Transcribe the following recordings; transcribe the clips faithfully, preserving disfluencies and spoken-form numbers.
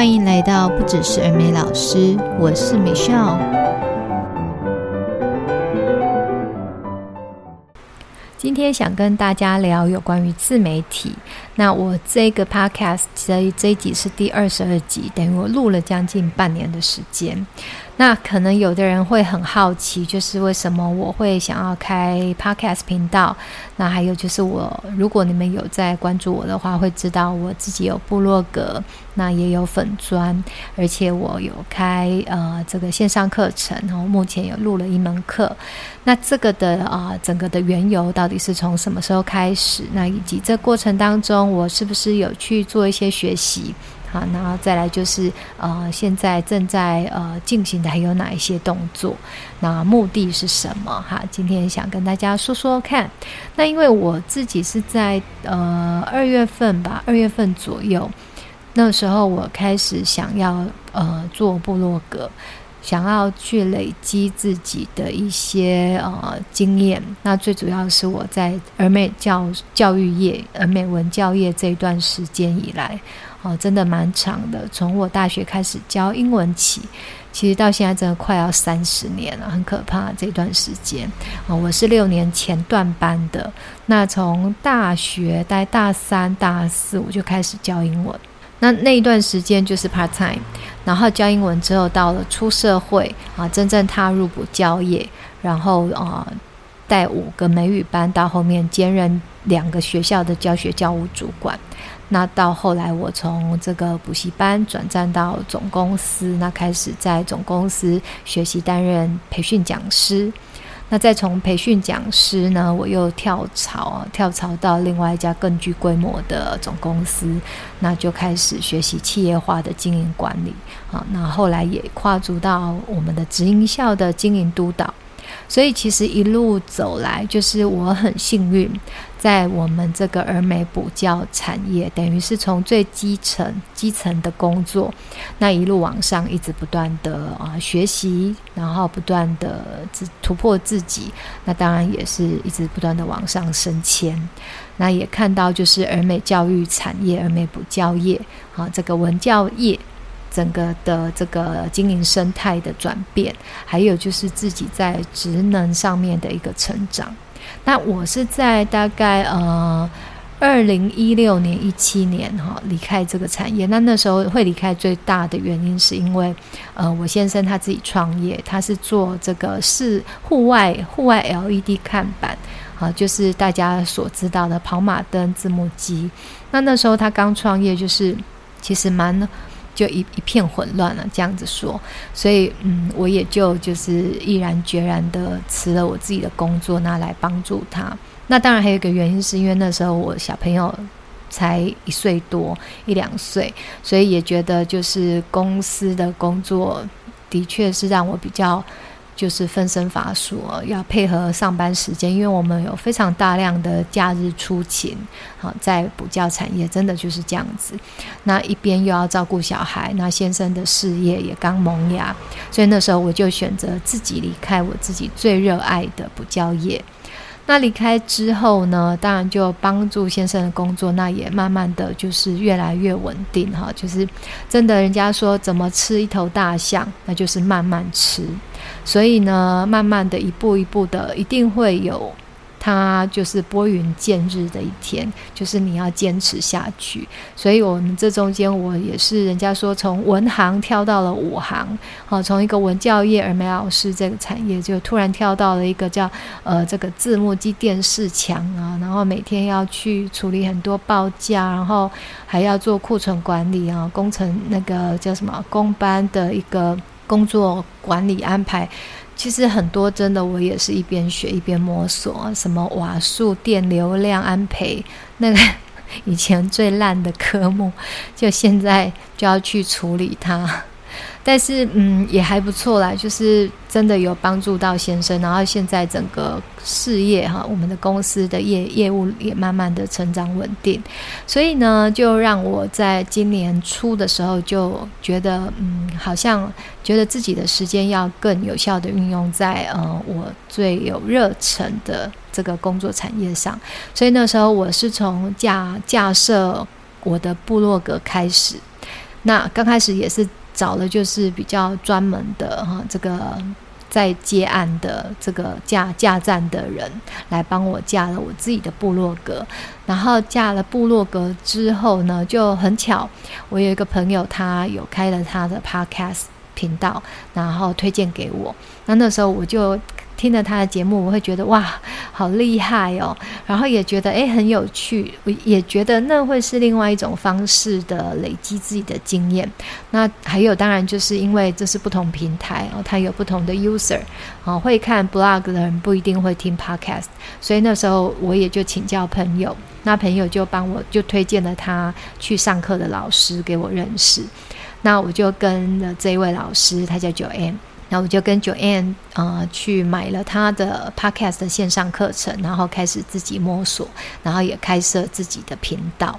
欢迎来到不只是儿美老师，我是 Michelle。 今天想跟大家聊有关于自媒体。那我这个 podcast 这, 这一集是第二十二集，等于我录了将近半年的时间。那可能有的人会很好奇，就是为什么我会想要开 podcast 频道。那还有就是我，如果你们有在关注我的话，会知道我自己有部落格，那也有粉专，而且我有开呃这个线上课程，然后目前有录了一门课。那这个的啊、呃、整个的缘由到底是从什么时候开始？那以及这过程当中，我是不是有去做一些学习？好，然后再来就是呃，现在正在呃进行的还有哪一些动作？那目的是什么？哈，今天想跟大家说说看。那因为我自己是在呃二月份吧，二月份左右，那时候我开始想要呃做部落格。想要去累积自己的一些呃经验，那最主要是我在儿美教教育业、儿美文教业这一段时间以来，哦、呃，真的蛮长的。从我大学开始教英文起，其实到现在真的快要三十年了，很可怕这段时间。哦、呃，我是六年前断班的，那从大学待大三、大四，我就开始教英文。那那一段时间就是 part time， 然后教英文之后到了出社会啊，真正踏入补教业，然后啊、呃、带五个美语班，到后面兼任两个学校的教学教务主管。那到后来我从这个补习班转战到总公司，那开始在总公司学习担任培训讲师。那再从培训讲师呢，我又跳槽跳槽到另外一家更具规模的总公司，那就开始学习企业化的经营管理。好，那后来也跨足到我们的直营校的经营督导。所以其实一路走来，就是我很幸运，在我们这个儿美补教产业，等于是从最基层基层的工作，那一路往上，一直不断的啊、呃、学习，然后不断的突破自己，那当然也是一直不断的往上升迁。那也看到就是儿美教育产业、儿美补教业啊、呃、这个文教业整个的这个经营生态的转变，还有就是自己在职能上面的一个成长。那我是在大概呃二零一六年一七年哈、哦、离开这个产业。那那时候会离开最大的原因是因为呃我先生他自己创业，他是做这个是户外户外 L E D 看板啊、呃，就是大家所知道的跑马灯、字幕机。那那时候他刚创业，就是其实蛮。就 一, 一片混乱了、啊，这样子说，所以嗯，我也就就是毅然决然的辞了我自己的工作，拿来帮助他。那当然还有一个原因，是因为那时候我小朋友才一岁多，一两岁，所以也觉得就是公司的工作的确是让我比较就是分身乏术，要配合上班时间，因为我们有非常大量的假日出勤。好，在补教产业真的就是这样子，那一边又要照顾小孩，那先生的事业也刚萌芽，所以那时候我就选择自己离开我自己最热爱的补教业。那离开之后呢，当然就帮助先生的工作，那也慢慢的就是越来越稳定哈，就是真的人家说怎么吃一头大象，那就是慢慢吃。所以呢，慢慢的一步一步的，一定会有它就是拨云见日的一天，就是你要坚持下去。所以我们这中间，我也是人家说从文行跳到了武行，好，从一个文教业儿美老师这个产业，就突然跳到了一个叫呃这个字幕机电视墙啊，然后每天要去处理很多报价，然后还要做库存管理啊，工程那个叫什么工班的一个工作管理安排。其实很多真的我也是一边学一边摸索，什么瓦数、电流量安培，那个以前最烂的科目，就现在就要去处理它。但是嗯，也还不错啦，就是真的有帮助到先生，然后现在整个事业哈，我们的公司的业业务也慢慢的成长稳定，所以呢，就让我在今年初的时候就觉得嗯，好像觉得自己的时间要更有效的运用在呃我最有热忱的这个工作产业上，所以那时候我是从架架设我的部落格开始。那刚开始也是找了就是比较专门的哈，这个在接案的这个架架站的人来帮我架了我自己的部落格。然后架了部落格之后呢，就很巧，我有一个朋友他有开了他的 podcast 频道，然后推荐给我。那那时候我就听了他的节目，我会觉得哇好厉害哦，然后也觉得诶很有趣，也觉得那会是另外一种方式的累积自己的经验。那还有当然就是因为这是不同平台哦，它有不同的 user、哦、会看 blog 的人不一定会听 podcast， 所以那时候我也就请教朋友，那朋友就帮我就推荐了他去上课的老师给我认识。那我就跟了这一位老师，他叫 Joanne，然后我就跟 Joanne、呃、去买了她的 podcast 的线上课程，然后开始自己摸索，然后也开设自己的频道。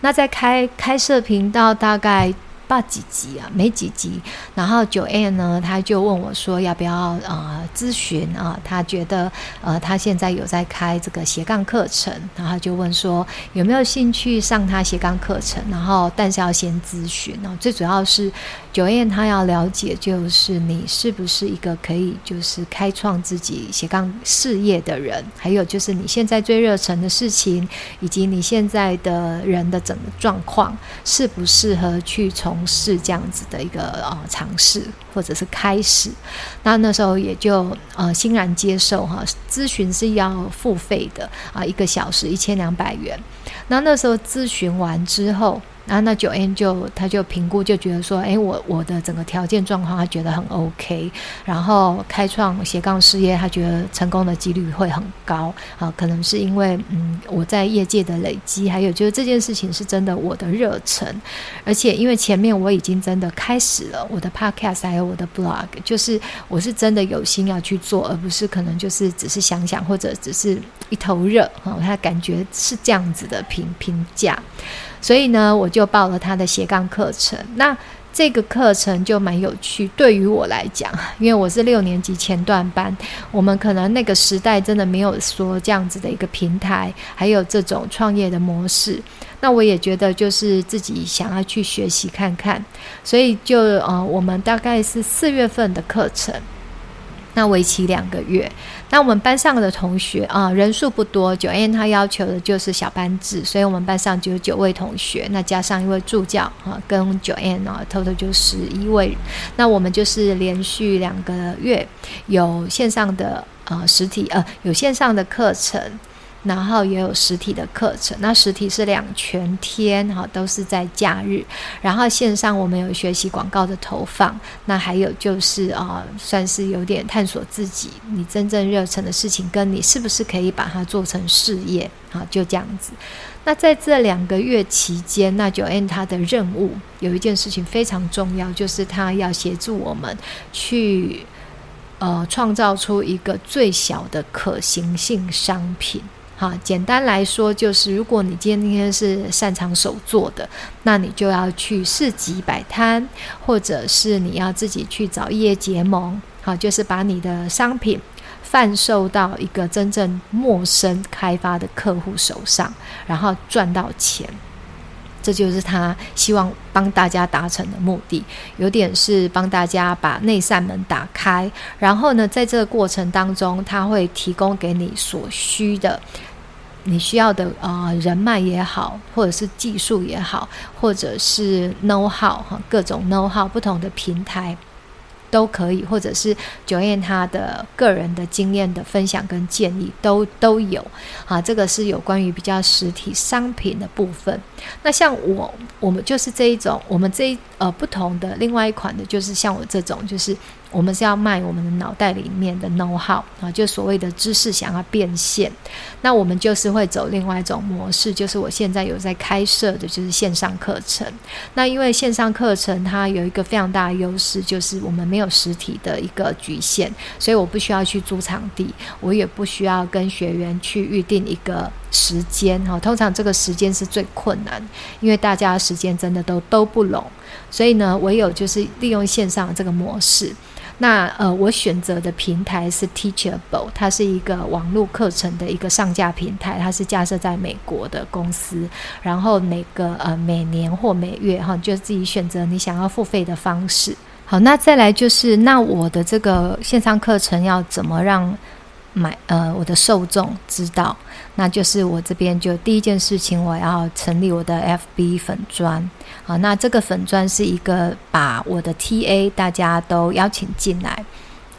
那在开开设频道大概八几集啊，没几集，然后 Joanne 呢，她就问我说要不要呃咨询啊，她觉得呃她现在有在开这个斜杠课程，然后就问说有没有兴趣上她斜杠课程，然后但是要先咨询。然后最主要是 Joanne 她要了解就是你是不是一个可以就是开创自己斜杠事业的人，还有就是你现在最热忱的事情，以及你现在的人的整个状况适不适合去从是这样子的一个呃尝试或者是开始。那那时候也就呃欣然接受哈、啊，咨询是要付费的啊，一个小时一千两百元。那那时候咨询完之后，然后那 Joanne 就他就评估，就觉得说，哎，我我的整个条件状况他觉得很 OK， 然后开创斜杠事业，他觉得成功的几率会很高啊，可能是因为嗯我在业界的累积，还有就是这件事情是真的我的热忱，而且因为前面我已经真的开始了我的 podcast 还有我的 blog， 就是我是真的有心要去做，而不是可能就是只是想想或者只是一头热啊，他感觉是这样子的评评价。所以呢，我就报了他的斜杠课程。那这个课程就蛮有趣，对于我来讲，因为我是六年级前段班，我们可能那个时代真的没有说这样子的一个平台，还有这种创业的模式。那我也觉得就是自己想要去学习看看，所以就呃，我们大概是四月份的课程。那为期两个月，那我们班上的同学啊、呃，人数不多， Joanne 他要求的就是小班制，所以我们班上就有九位同学，那加上一位助教啊、呃，跟 Joanne 啊，偷偷就十一位。那我们就是连续两个月有线上的呃实体呃有线上的课程，然后也有实体的课程。那实体是两全天哈，都是在假日。然后线上我们有学习广告的投放，那还有就是啊、呃，算是有点探索自己，你真正热忱的事情，跟你是不是可以把它做成事业啊，就这样子。那在这两个月期间，那 Joanne 她的任务有一件事情非常重要，就是她要协助我们去呃创造出一个最小的可行性商品。好，简单来说就是如果你今天是擅长手做的，那你就要去市集摆摊，或者是你要自己去找业结盟，好，就是把你的商品贩售到一个真正陌生开发的客户手上，然后赚到钱。这就是他希望帮大家达成的目的，有点是帮大家把那扇门打开，然后呢在这个过程当中他会提供给你所需的，你需要的呃人脉也好，或者是技术也好，或者是 know how， 各种 know how， 不同的平台都可以，或者是 Joanne 他的个人的经验的分享跟建议都都有啊，这个是有关于比较实体商品的部分。那像我我们就是这一种，我们这一呃不同的另外一款的就是像我这种，就是我们是要卖我们的脑袋里面的 know how 啊，就所谓的知识想要变现。那我们就是会走另外一种模式，就是我现在有在开设的就是线上课程。那因为线上课程它有一个非常大的优势，就是我们没有实体的一个局限，所以我不需要去租场地，我也不需要跟学员去预定一个时间、哦、通常这个时间是最困难，因为大家的时间真的都都不拢，所以呢唯有就是利用线上这个模式。那呃，我选择的平台是 Teachable， 它是一个网络课程的一个上架平台，它是架设在美国的公司，然后每个呃每年或每月哈，就自己选择你想要付费的方式。好，那再来就是，那我的这个线上课程要怎么让买呃我的受众知道？那就是我这边就第一件事情，我要成立我的 F B 粉专。好，那这个粉专是一个把我的 T A 大家都邀请进来。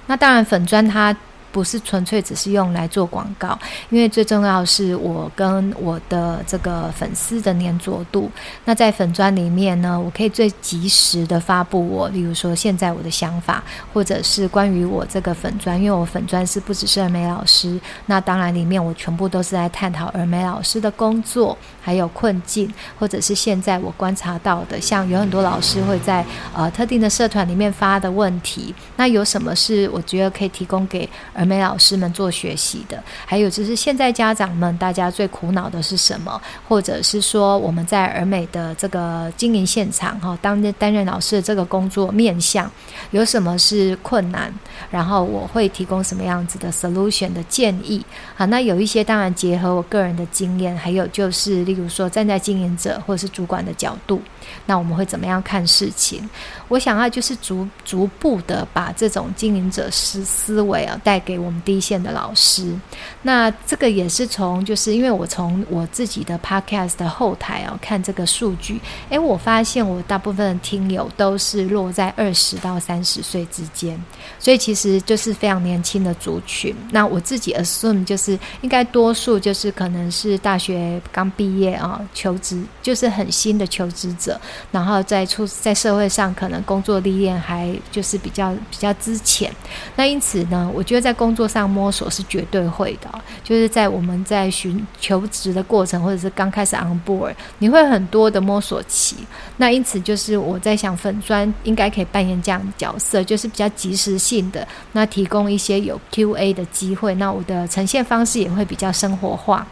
那当然粉专它不是纯粹只是用来做广告，因为最重要是我跟我的这个粉丝的粘着度。那在粉专里面呢，我可以最及时的发布我比如说现在我的想法，或者是关于我这个粉专，因为我粉专是不只是儿美老师，那当然里面我全部都是在探讨儿美老师的工作还有困境，或者是现在我观察到的，像有很多老师会在呃特定的社团里面发的问题，那有什么是我觉得可以提供给儿美老师们做学习的，还有就是现在家长们大家最苦恼的是什么，或者是说我们在儿美的这个经营现场、哦、当担任老师的这个工作面向有什么是困难，然后我会提供什么样子的 solution 的建议。好，那有一些当然结合我个人的经验，还有就是例如说站在经营者或是主管的角度，那我们会怎么样看事情。我想要就是 逐, 逐步的把这种经营者思思维、啊、带给给我们第一线的老师。那这个也是从就是因为我从我自己的 podcast 的后台、哦、看这个数据，诶我发现我大部分的听友都是落在二十到三十岁之间，所以其实就是非常年轻的族群。那我自己 assume 就是应该多数就是可能是大学刚毕业啊、哦，求职就是很新的求职者，然后在出在社会上可能工作历练还就是比较比较之前。那因此呢，我觉得在工作上摸索是绝对会的、哦、就是在我们在寻求职的过程，或者是刚开始 on board， 你会很多的摸索期。那因此就是我在想粉专应该可以扮演这样的角色，就是比较及时性的，那提供一些有 Q A 的机会，那我的呈现方式也会比较生活化。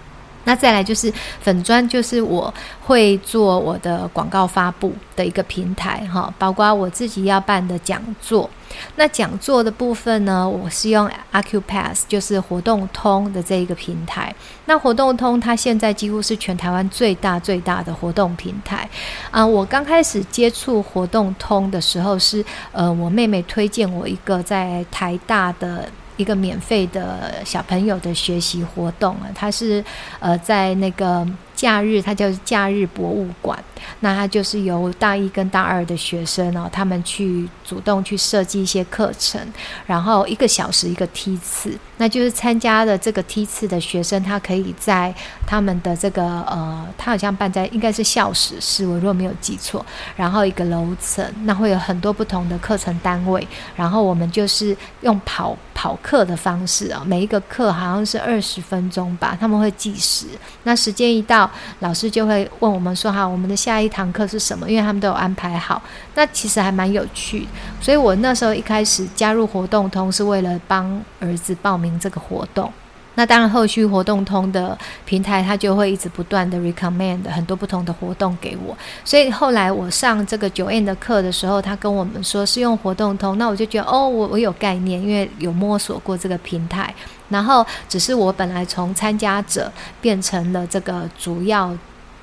那再来就是粉专，就是我会做我的广告发布的一个平台，包括我自己要办的讲座。那讲座的部分呢，我是用 Accupass， 就是活动通的这一个平台。那活动通它现在几乎是全台湾最大最大的活动平台、呃、我刚开始接触活动通的时候是呃，我妹妹推荐我一个在台大的一个免费的小朋友的学习活动、啊、它是呃在那个假日，它叫假日博物馆。那它就是由大一跟大二的学生、哦、他们去主动去设计一些课程，然后一个小时一个梯次，那就是参加了这个梯次的学生，他可以在他们的这个呃，他好像办在应该是校史室，我如果没有记错，然后一个楼层，那会有很多不同的课程单位，然后我们就是用跑跑课的方式、哦、每一个课好像是二十分钟吧，他们会计时，那时间一到老师就会问我们说好，我们的下一堂课是什么，因为他们都有安排好。那其实还蛮有趣，所以我那时候一开始加入活动通是为了帮儿子报名这个活动。那当然后续活动通的平台它就会一直不断的 recommend 很多不同的活动给我，所以后来我上这个 Joanne 的课的时候，他跟我们说是用活动通，那我就觉得哦，我我有概念，因为有摸索过这个平台，然后只是我本来从参加者变成了这个主要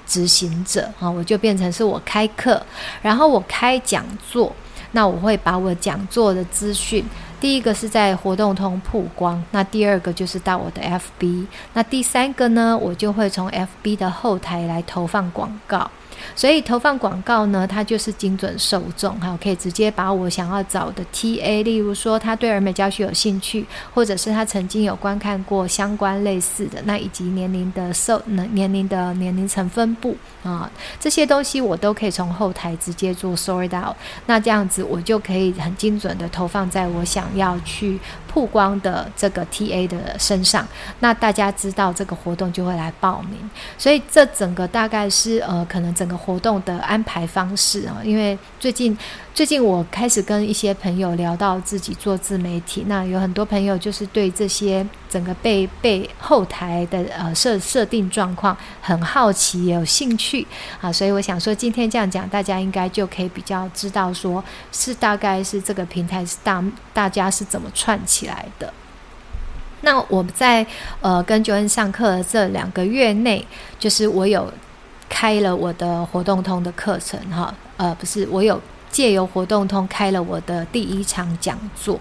执行者、哦、我就变成是我开课，然后我开讲座。那我会把我讲座的资讯，第一个是在活动通曝光，那第二个就是到我的 F B， 那第三个呢，我就会从 F B 的后台来投放广告。所以投放广告呢，它就是精准受众，还有可以直接把我想要找的 T A， 例如说他对儿美教学有兴趣，或者是他曾经有观看过相关类似的，那以及年龄的受年龄的年龄层分布啊，这些东西我都可以从后台直接做 sort out。那这样子我就可以很精准的投放在我想要去曝光的这个 T A 的身上，那大家知道这个活动就会来报名。所以这整个大概是呃，可能整个个活动的安排方式啊，因为最近最近我开始跟一些朋友聊到自己做自媒体，那有很多朋友就是对这些整个背背后台的呃设设定状况很好奇，也有兴趣啊，所以我想说今天这样讲，大家应该就可以比较知道说是大概是这个平台是大大家是怎么串起来的。那我在呃跟Joanne上课这两个月内，就是我有开了我的活动通的课程哈，呃不是，我有借由活动通开了我的第一场讲座。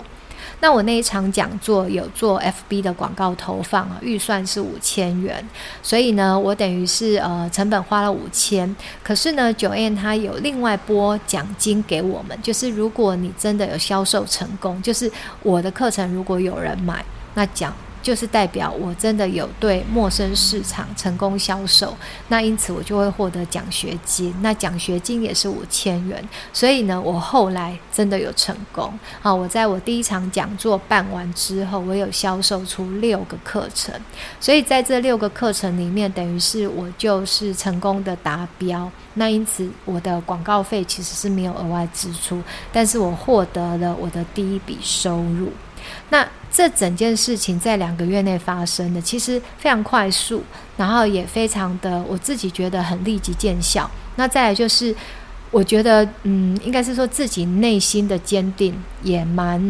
那我那一场讲座有做 F B 的广告投放啊，预算是五千元，所以呢，我等于是呃成本花了五千。可是呢 ，Joanne 她有另外拨奖金给我们，就是如果你真的有销售成功，就是我的课程如果有人买，那奖就是代表我真的有对陌生市场成功销售，那因此我就会获得奖学金，那奖学金也是五千元，所以呢，我后来真的有成功啊！我在我第一场讲座办完之后，我有销售出六个课程，所以在这六个课程里面，等于是我就是成功的达标，那因此我的广告费其实是没有额外支出，但是我获得了我的第一笔收入。那这整件事情在两个月内发生的，其实非常快速，然后也非常的，我自己觉得很立即见效。那再来就是我觉得嗯，应该是说自己内心的坚定也蛮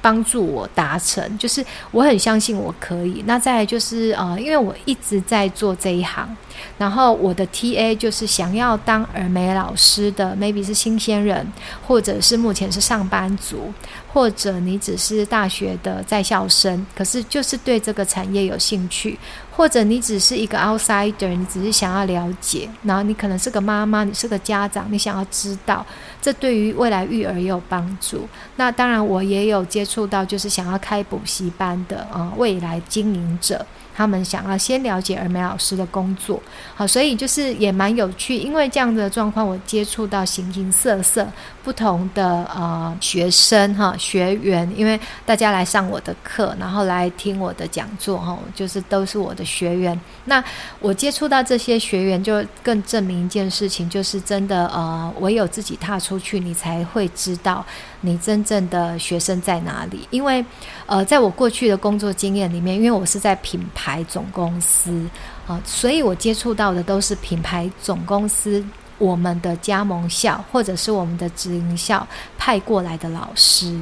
帮助我达成，就是我很相信我可以。那再来就是呃，因为我一直在做这一行，然后我的 T A 就是想要当耳媒老师的 maybe 是新鲜人，或者是目前是上班族，或者你只是大学的在校生，可是就是对这个产业有兴趣，或者你只是一个 outsider， 你只是想要了解，然后你可能是个妈妈，你是个家长，你想要知道，这对于未来育儿也有帮助。那当然我也有接触到就是想要开补习班的、呃、未来经营者，他们想要先了解耳媒老师的工作。好，所以就是也蛮有趣，因为这样的状况我接触到形形色色不同的呃学生哈学员，因为大家来上我的课，然后来听我的讲座哈，就是都是我的学员。那我接触到这些学员就更证明一件事情，就是真的呃唯有自己踏出去，你才会知道你真正的学生在哪里。因为呃在我过去的工作经验里面，因为我是在品牌总公司、呃、所以我接触到的都是品牌总公司我们的加盟校或者是我们的直营校派过来的老师。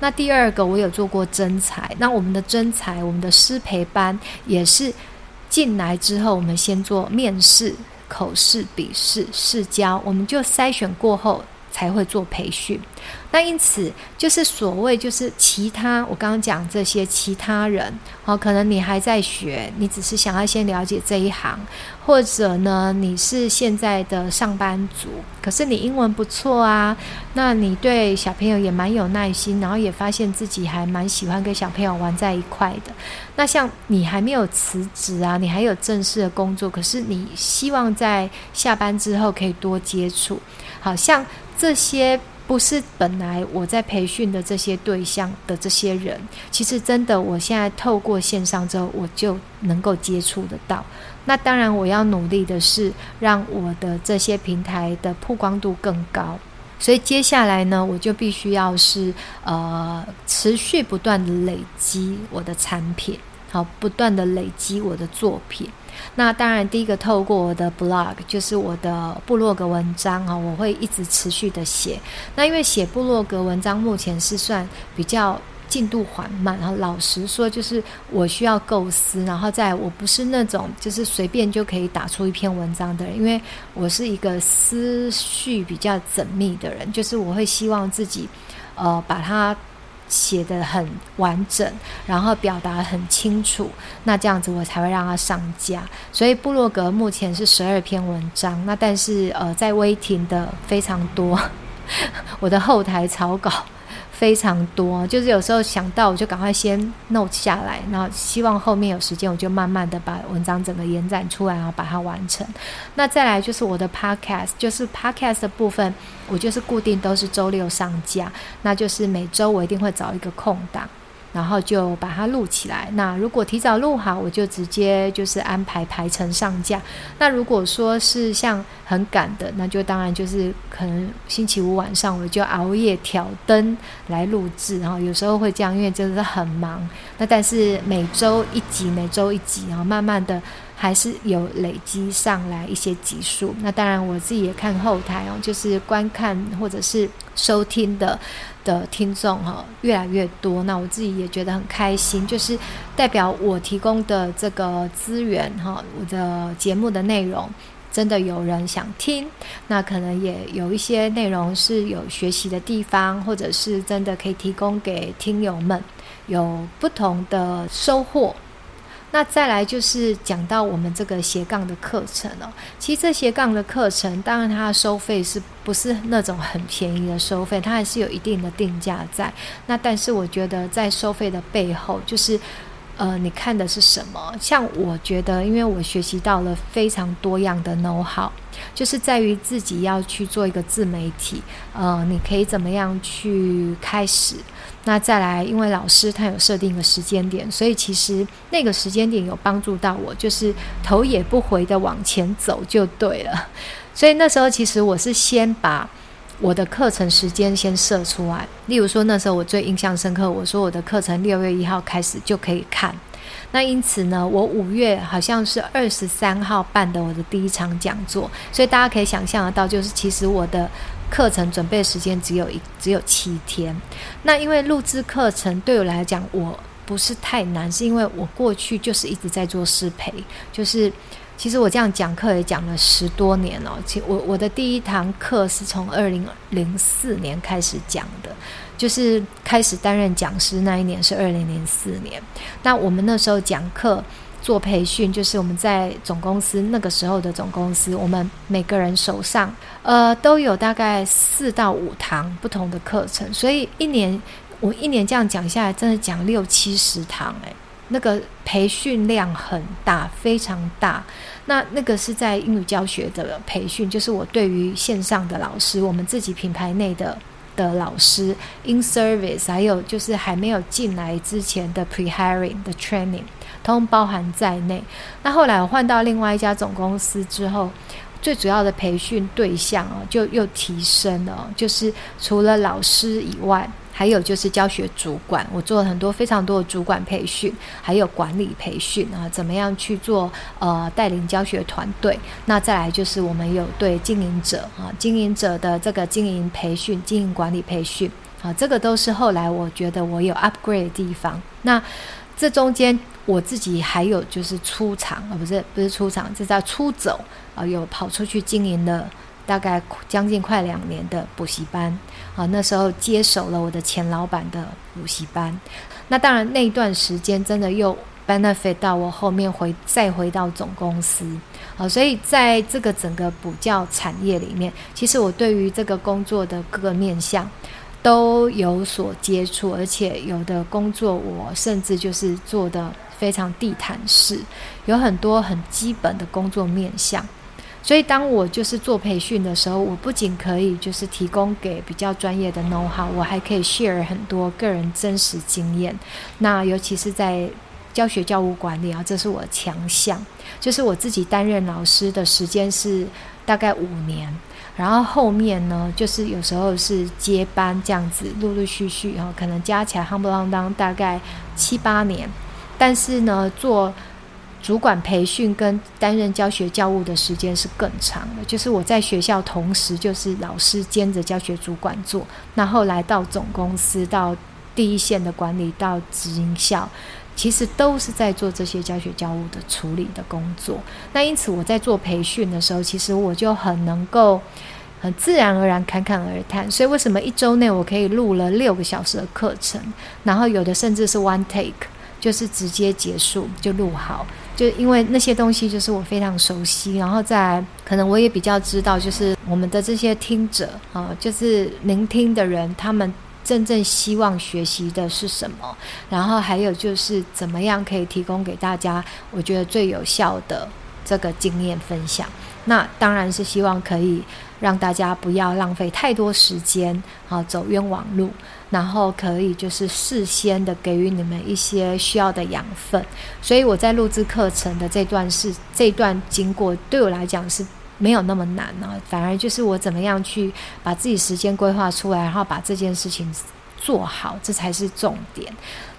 那第二个我有做过甄才，那我们的甄才我们的师培班也是进来之后，我们先做面试、口试、笔试、试教，我们就筛选过后才会做培训。那因此就是所谓就是其他我刚刚讲这些其他人、哦、可能你还在学，你只是想要先了解这一行，或者呢你是现在的上班族，可是你英文不错啊，那你对小朋友也蛮有耐心，然后也发现自己还蛮喜欢跟小朋友玩在一块的。那像你还没有辞职啊，你还有正式的工作，可是你希望在下班之后可以多接触，好像这些不是本来我在培训的这些对象的这些人，其实真的我现在透过线上之后我就能够接触得到。那当然我要努力的是让我的这些平台的曝光度更高，所以接下来呢我就必须要是呃持续不断的累积我的产品，好，不断的累积我的作品。那当然第一个透过我的 blog 就是我的部落格文章、哦、我会一直持续的写。那因为写部落格文章目前是算比较进度缓慢，然后老实说就是我需要构思，然后再我不是那种就是随便就可以打出一篇文章的人，因为我是一个思绪比较缜密的人，就是我会希望自己呃把它写得很完整，然后表达很清楚，那这样子我才会让它上架。所以部落格目前是十二篇文章，那但是呃，在微庭的非常多，我的后台草稿非常多，就是有时候想到我就赶快先 note 下来，然后希望后面有时间我就慢慢的把文章整个延展出来，然后把它完成。那再来就是我的 podcast， 就是 podcast 的部分我就是固定都是周六上架，那就是每周我一定会找一个空档，然后就把它录起来。那如果提早录好，我就直接就是安排排程上架。那如果说是像很赶的，那就当然就是可能星期五晚上我就熬夜挑灯来录制，然后有时候会这样，因为真的很忙。那但是每周一集每周一集，然后慢慢的还是有累积上来一些集数。那当然我自己也看后台哦，就是观看或者是收听的的听众哦，越来越多，那我自己也觉得很开心，就是代表我提供的这个资源哦，我的节目的内容真的有人想听，那可能也有一些内容是有学习的地方，或者是真的可以提供给听友们有不同的收获。那再来就是讲到我们这个斜杠的课程哦，其实这斜杠的课程，当然它的收费是不是那种很便宜的收费，它还是有一定的定价在。那但是我觉得在收费的背后，就是呃，你看的是什么？像我觉得，因为我学习到了非常多样的 know how， 就是在于自己要去做一个自媒体，呃，你可以怎么样去开始？那再来，因为老师他有设定一个时间点，所以其实那个时间点有帮助到我，就是头也不回的往前走就对了。所以那时候其实我是先把我的课程时间先设出来，例如说那时候我最印象深刻，我说我的课程六月一号开始就可以看。那因此呢，我五月好像是二十三号办的我的第一场讲座，所以大家可以想象得到，就是其实我的课程准备时间只有一只有七天。那因为录制课程对我来讲，我不是太难，是因为我过去就是一直在做师培，就是其实我这样讲课也讲了十多年了，其实我我的第一堂课是从二零零四年开始讲的，就是开始担任讲师那一年是二零零四年。那我们那时候讲课做培训，就是我们在总公司，那个时候的总公司，我们每个人手上呃都有大概四到五堂不同的课程，所以一年我一年这样讲下来，真的讲六七十堂哎、欸。那个培训量很大，非常大。那那个是在英语教学的培训，就是我对于线上的老师，我们自己品牌内的的老师 in service， 还有就是还没有进来之前的 pre-hiring 的 training， 通包含在内。那后来我换到另外一家总公司之后，最主要的培训对象哦，就又提升了哦，就是除了老师以外，还有就是教学主管，我做了很多非常多的主管培训，还有管理培训啊，怎么样去做呃带领教学团队。那再来就是我们有对经营者啊，经营者的这个经营培训、经营管理培训啊，这个都是后来我觉得我有 upgrade 的地方。那这中间我自己还有就是出场啊，不是不是出场，这叫出走啊，有跑出去经营的。大概将近快两年的补习班啊，那时候接手了我的前老板的补习班。那当然那一段时间真的又 benefit 到我后面回再回到总公司啊，所以在这个整个补教产业里面，其实我对于这个工作的各个面向都有所接触，而且有的工作我甚至就是做的非常地毯式，有很多很基本的工作面向。所以当我就是做培训的时候，我不仅可以就是提供给比较专业的 know how， 我还可以 share 很多个人真实经验。那尤其是在教学教务管理啊，这是我的强项，就是我自己担任老师的时间是大概五年，然后后面呢就是有时候是接班这样子，陆陆续续啊，可能加起来夯不啷当大概七八年，但是呢做主管培训跟担任教学教务的时间是更长的，就是我在学校同时就是老师兼着教学主管做，那后来到总公司，到第一线的管理，到直营校，其实都是在做这些教学教务的处理的工作。那因此我在做培训的时候，其实我就很能够很自然而然侃侃而谈，所以为什么一周内我可以录了六个小时的课程，然后有的甚至是 one take， 就是直接结束就录好，就因为那些东西就是我非常熟悉，然后再来可能我也比较知道，就是我们的这些听者啊，就是聆听的人，他们真正希望学习的是什么，然后还有就是怎么样可以提供给大家我觉得最有效的这个经验分享。那当然是希望可以让大家不要浪费太多时间啊，走冤枉路，然后可以就是事先的给予你们一些需要的养分。所以我在录制课程的这段是这段经过对我来讲是没有那么难啊，反而就是我怎么样去把自己时间规划出来，然后把这件事情做好，这才是重点。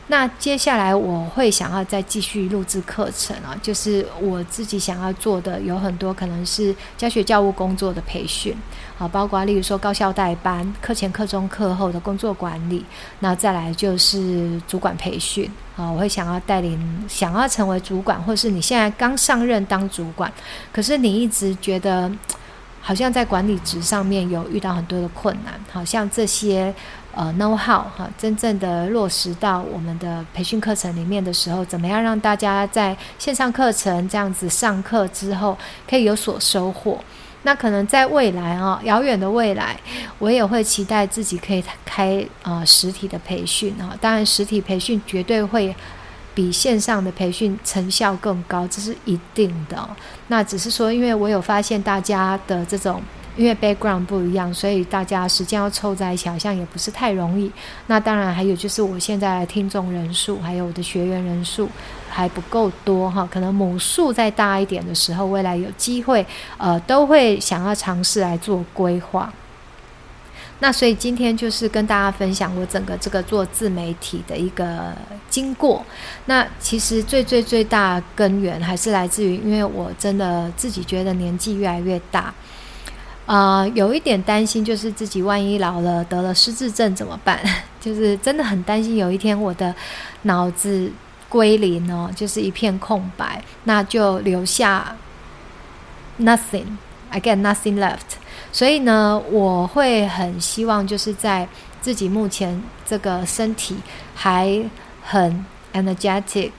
那接下来我会想要再继续录制课程啊，就是我自己想要做的有很多，可能是教学教务工作的培训啊，包括例如说高校代班、课前、课中、课后的工作管理，那再来就是主管培训啊，我会想要带领想要成为主管，或是你现在刚上任当主管，可是你一直觉得好像在管理职上面有遇到很多的困难，好像这些呃 know how 哈，真正的落实到我们的培训课程里面的时候，怎么样让大家在线上课程这样子上课之后可以有所收获？那可能在未来啊、哦，遥远的未来，我也会期待自己可以开啊、呃、实体的培训啊、哦，当然实体培训绝对会比线上的培训成效更高，这是一定的、哦。那只是说，因为我有发现大家的这种，因为 background 不一样，所以大家时间要凑在一起，好像也不是太容易。那当然还有就是我现在的听众人数，还有我的学员人数还不够多哈，可能母数再大一点的时候，未来有机会，呃，都会想要尝试来做规划。那所以今天就是跟大家分享我整个这个做自媒体的一个经过。那其实最最最大根源还是来自于，因为我真的自己觉得年纪越来越大，呃，有一点担心，就是自己万一老了得了失智症怎么办？就是真的很担心有一天我的脑子归零哦，就是一片空白，那就留下 nothing, I get nothing left。所以呢，我会很希望就是在自己目前这个身体还很 energetic，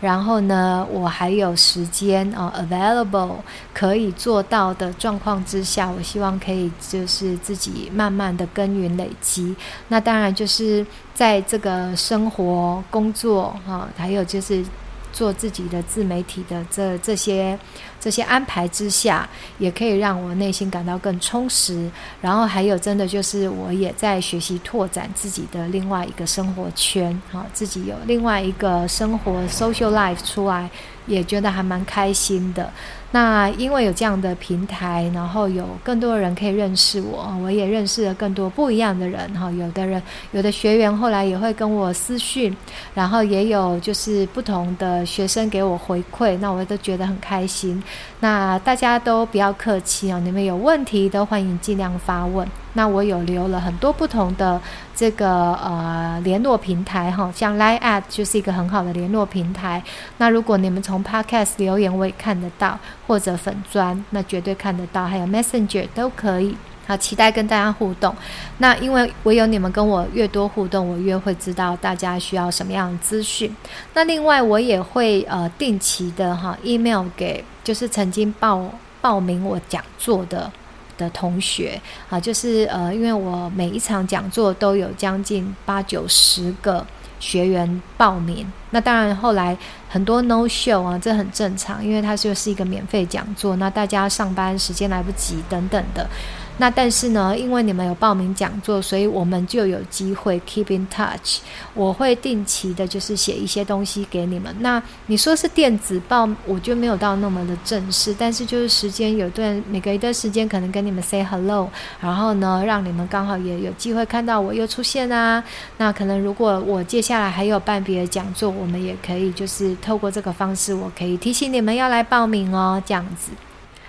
然后呢我还有时间、哦、available 可以做到的状况之下，我希望可以就是自己慢慢的耕耘累积。那当然就是在这个生活工作、哦、还有就是做自己的自媒体的这这些这些安排之下，也可以让我内心感到更充实。然后还有真的就是我也在学习拓展自己的另外一个生活圈、哦、自己有另外一个生活 social life 出来，也觉得还蛮开心的。那因为有这样的平台，然后有更多人可以认识我，我也认识了更多不一样的人、哦、有的人有的学员后来也会跟我私讯，然后也有就是不同的学生给我回馈，那我都觉得很开心。那大家都不要客气哦，你们有问题都欢迎尽量发问。那我有留了很多不同的这个呃联络平台哈，像 LINE@ 就是一个很好的联络平台。那如果你们从 Podcast 留言我也看得到，或者粉专那绝对看得到，还有 Messenger 都可以。好，期待跟大家互动。那因为唯有你们跟我越多互动，我越会知道大家需要什么样的资讯。那另外我也会呃定期的哈 email 给就是曾经报报名我讲座的的同学啊，就是呃因为我每一场讲座都有将近八九十个学员报名，那当然后来很多 no show 啊，这很正常，因为它就是一个免费讲座，那大家上班时间来不及等等的。那但是呢，因为你们有报名讲座，所以我们就有机会 keep in touch。我会定期的，就是写一些东西给你们。那你说是电子报，我就没有到那么的正式，但是就是时间有段，每隔一段时间可能跟你们 say hello， 然后呢，让你们刚好也有机会看到我又出现啊。那可能如果我接下来还有办别的讲座，我们也可以就是透过这个方式，我可以提醒你们要来报名哦，这样子。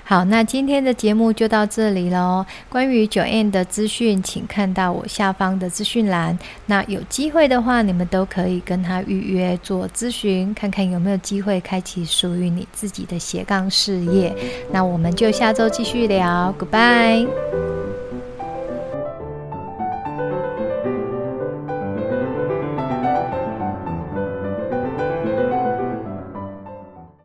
好，那今天的节目就到这里咯。关于 Joanne 的资讯，请看到我下方的资讯栏。那有机会的话，你们都可以跟他预约做咨询，看看有没有机会开启属于你自己的斜杠事业。那我们就下周继续聊， Goodbye。